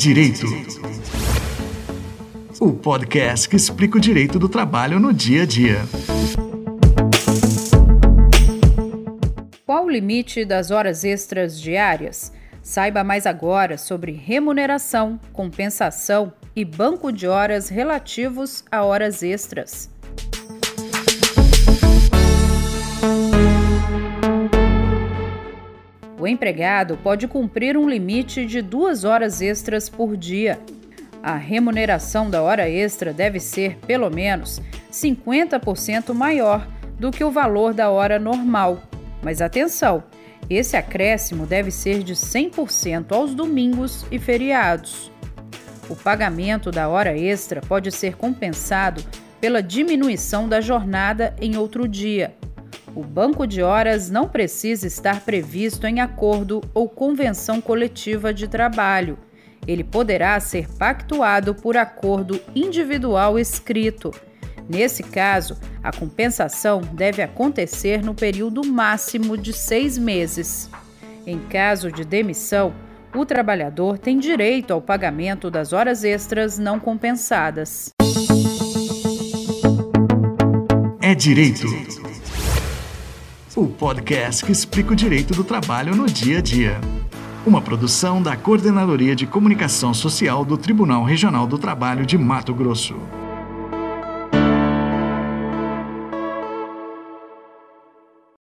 Direito, o podcast que explica o direito do trabalho no dia a dia. Qual o limite das horas extras diárias? Saiba mais agora sobre remuneração, compensação e banco de horas relativos a horas extras. O empregado pode cumprir um limite de 2 horas extras por dia. A remuneração da hora extra deve ser, pelo menos, 50% maior do que o valor da hora normal. Mas atenção, esse acréscimo deve ser de 100% aos domingos e feriados. O pagamento da hora extra pode ser compensado pela diminuição da jornada em outro dia. O banco de horas não precisa estar previsto em acordo ou convenção coletiva de trabalho. Ele poderá ser pactuado por acordo individual escrito. Nesse caso, a compensação deve acontecer no período máximo de 6 meses. Em caso de demissão, o trabalhador tem direito ao pagamento das horas extras não compensadas. É direito. O podcast que explica o direito do trabalho no dia a dia. Uma produção da Coordenadoria de Comunicação Social do Tribunal Regional do Trabalho de Mato Grosso.